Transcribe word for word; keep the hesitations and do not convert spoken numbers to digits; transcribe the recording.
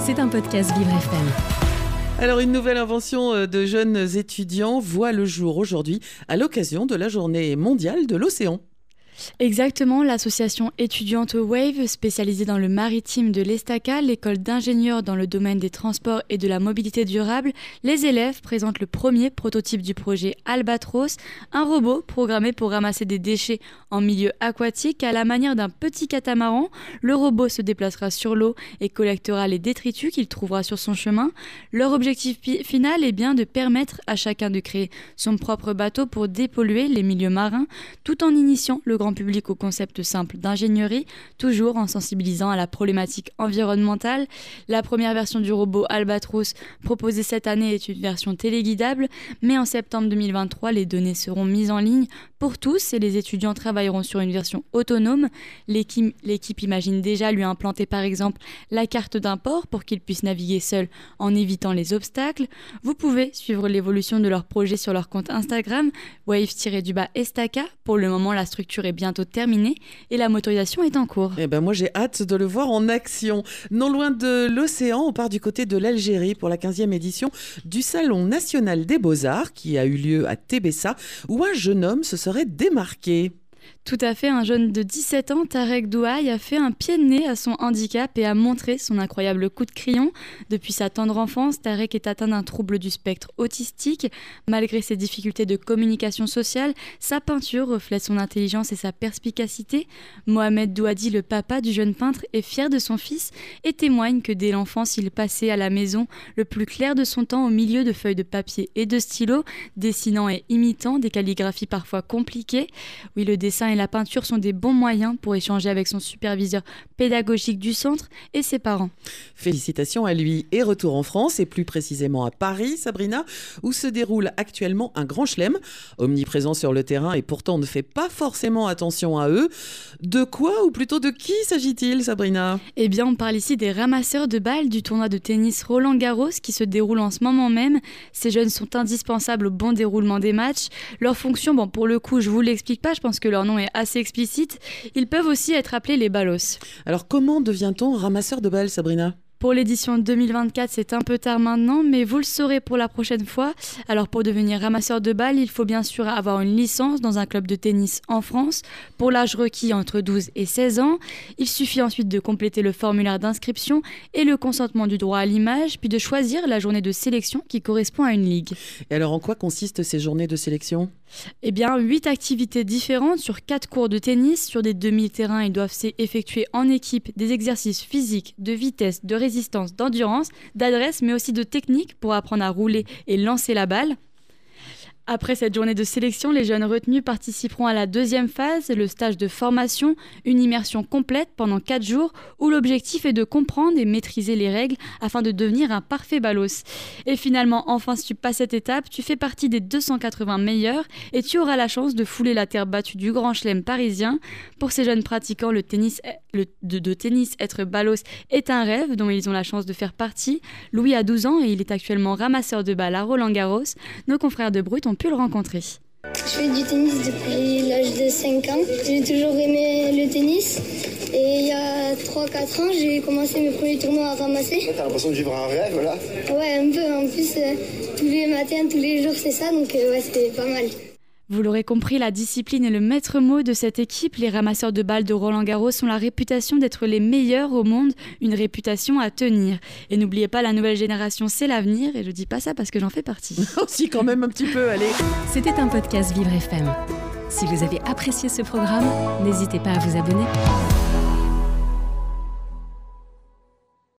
C'est un podcast Vivre F M. Alors, une nouvelle invention de jeunes étudiants voit le jour aujourd'hui à l'occasion de la journée mondiale de l'océan. Exactement, l'association étudiante Wave, spécialisée dans le maritime de l'Estaca, l'école d'ingénieurs dans le domaine des transports et de la mobilité durable, les élèves présentent le premier prototype du projet Albatros, un robot programmé pour ramasser des déchets en milieu aquatique à la manière d'un petit catamaran. Le robot se déplacera sur l'eau et collectera les détritus qu'il trouvera sur son chemin. Leur objectif pi- final est bien de permettre à chacun de créer son propre bateau pour dépolluer les milieux marins, tout en initiant le grand public au concept simple d'ingénierie, toujours en sensibilisant à la problématique environnementale. La première version du robot Albatros proposée cette année est une version téléguidable, mais en septembre deux mille vingt-trois, les données seront mises en ligne pour tous et les étudiants travailleront sur une version autonome. L'équipe, l'équipe imagine déjà lui implanter par exemple la carte d'un port pour qu'ils puissent naviguer seuls en évitant les obstacles. Vous pouvez suivre l'évolution de leur projet sur leur compte Instagram wave-estaca. Pour le moment, la structure est bientôt terminée et la motorisation est en cours. Eh ben moi j'ai hâte de le voir en action. Non loin de l'océan, on part du côté de l'Algérie pour la quinzième édition du Salon National des Beaux-Arts qui a eu lieu à Tébessa, où un jeune homme se serait démarqué. Tout à fait, un jeune de dix-sept ans, Tarek Douaï, a fait un pied de nez à son handicap et a montré son incroyable coup de crayon. Depuis sa tendre enfance, Tarek est atteint d'un trouble du spectre autistique. Malgré ses difficultés de communication sociale, sa peinture reflète son intelligence et sa perspicacité. Mohamed Douadi, le papa du jeune peintre, est fier de son fils et témoigne que dès l'enfance, il passait à la maison le plus clair de son temps au milieu de feuilles de papier et de stylos, dessinant et imitant des calligraphies parfois compliquées. Oui, le dessin et la peinture sont des bons moyens pour échanger avec son superviseur pédagogique du centre et ses parents. Félicitations à lui et retour en France et plus précisément à Paris, Sabrina, où se déroule actuellement un grand chelem, omniprésent sur le terrain et pourtant on ne fait pas forcément attention à eux. De quoi ou plutôt de qui s'agit-il, Sabrina ? Eh bien, on parle ici des ramasseurs de balles du tournoi de tennis Roland-Garros qui se déroule en ce moment même. Ces jeunes sont indispensables au bon déroulement des matchs. Leur fonction, bon pour le coup, je vous l'explique pas, je pense que leur nom est assez explicite. Ils peuvent aussi être appelés les ballos. Alors comment devient-on ramasseur de balles, Sabrina ? Pour l'édition deux mille vingt-quatre, c'est un peu tard maintenant, mais vous le saurez pour la prochaine fois. Alors pour devenir ramasseur de balles, il faut bien sûr avoir une licence dans un club de tennis en France, pour l'âge requis entre douze et seize ans. Il suffit ensuite de compléter le formulaire d'inscription et le consentement du droit à l'image, puis de choisir la journée de sélection qui correspond à une ligue. Et alors en quoi consistent ces journées de sélection ? Eh bien, huit activités différentes sur quatre cours de tennis. Sur des demi-terrains, ils doivent effectuer en équipe des exercices physiques, de vitesse, de résistance, d'endurance, d'adresse, mais aussi de technique pour apprendre à rouler et lancer la balle. Après cette journée de sélection, les jeunes retenus participeront à la deuxième phase, le stage de formation, une immersion complète pendant quatre jours où l'objectif est de comprendre et maîtriser les règles afin de devenir un parfait ballos. Et finalement, enfin, si tu passes cette étape, tu fais partie des deux cent quatre-vingts meilleurs et tu auras la chance de fouler la terre battue du Grand Chelem parisien. Pour ces jeunes pratiquants, le tennis, le, de, de tennis, être ballos est un rêve dont ils ont la chance de faire partie. Louis a douze ans et il est actuellement ramasseur de balles à Roland-Garros. Nos confrères de Brut ont pu le rencontrer. Je fais du tennis depuis l'âge de cinq ans. J'ai toujours aimé le tennis et il y a trois quatre ans, j'ai commencé mes premiers tournois à ramasser. Ouais, t'as l'impression de vivre un rêve là ? Ouais, un peu. En plus, euh, tous les matins, tous les jours, c'est ça, donc euh, ouais, c'était pas mal. Vous l'aurez compris, la discipline est le maître mot de cette équipe. Les ramasseurs de balles de Roland-Garros ont la réputation d'être les meilleurs au monde, une réputation à tenir. Et n'oubliez pas, la nouvelle génération, c'est l'avenir. Et je dis pas ça parce que j'en fais partie. Si, quand même un petit peu, allez. C'était un podcast Vivre F M. Si vous avez apprécié ce programme, n'hésitez pas à vous abonner.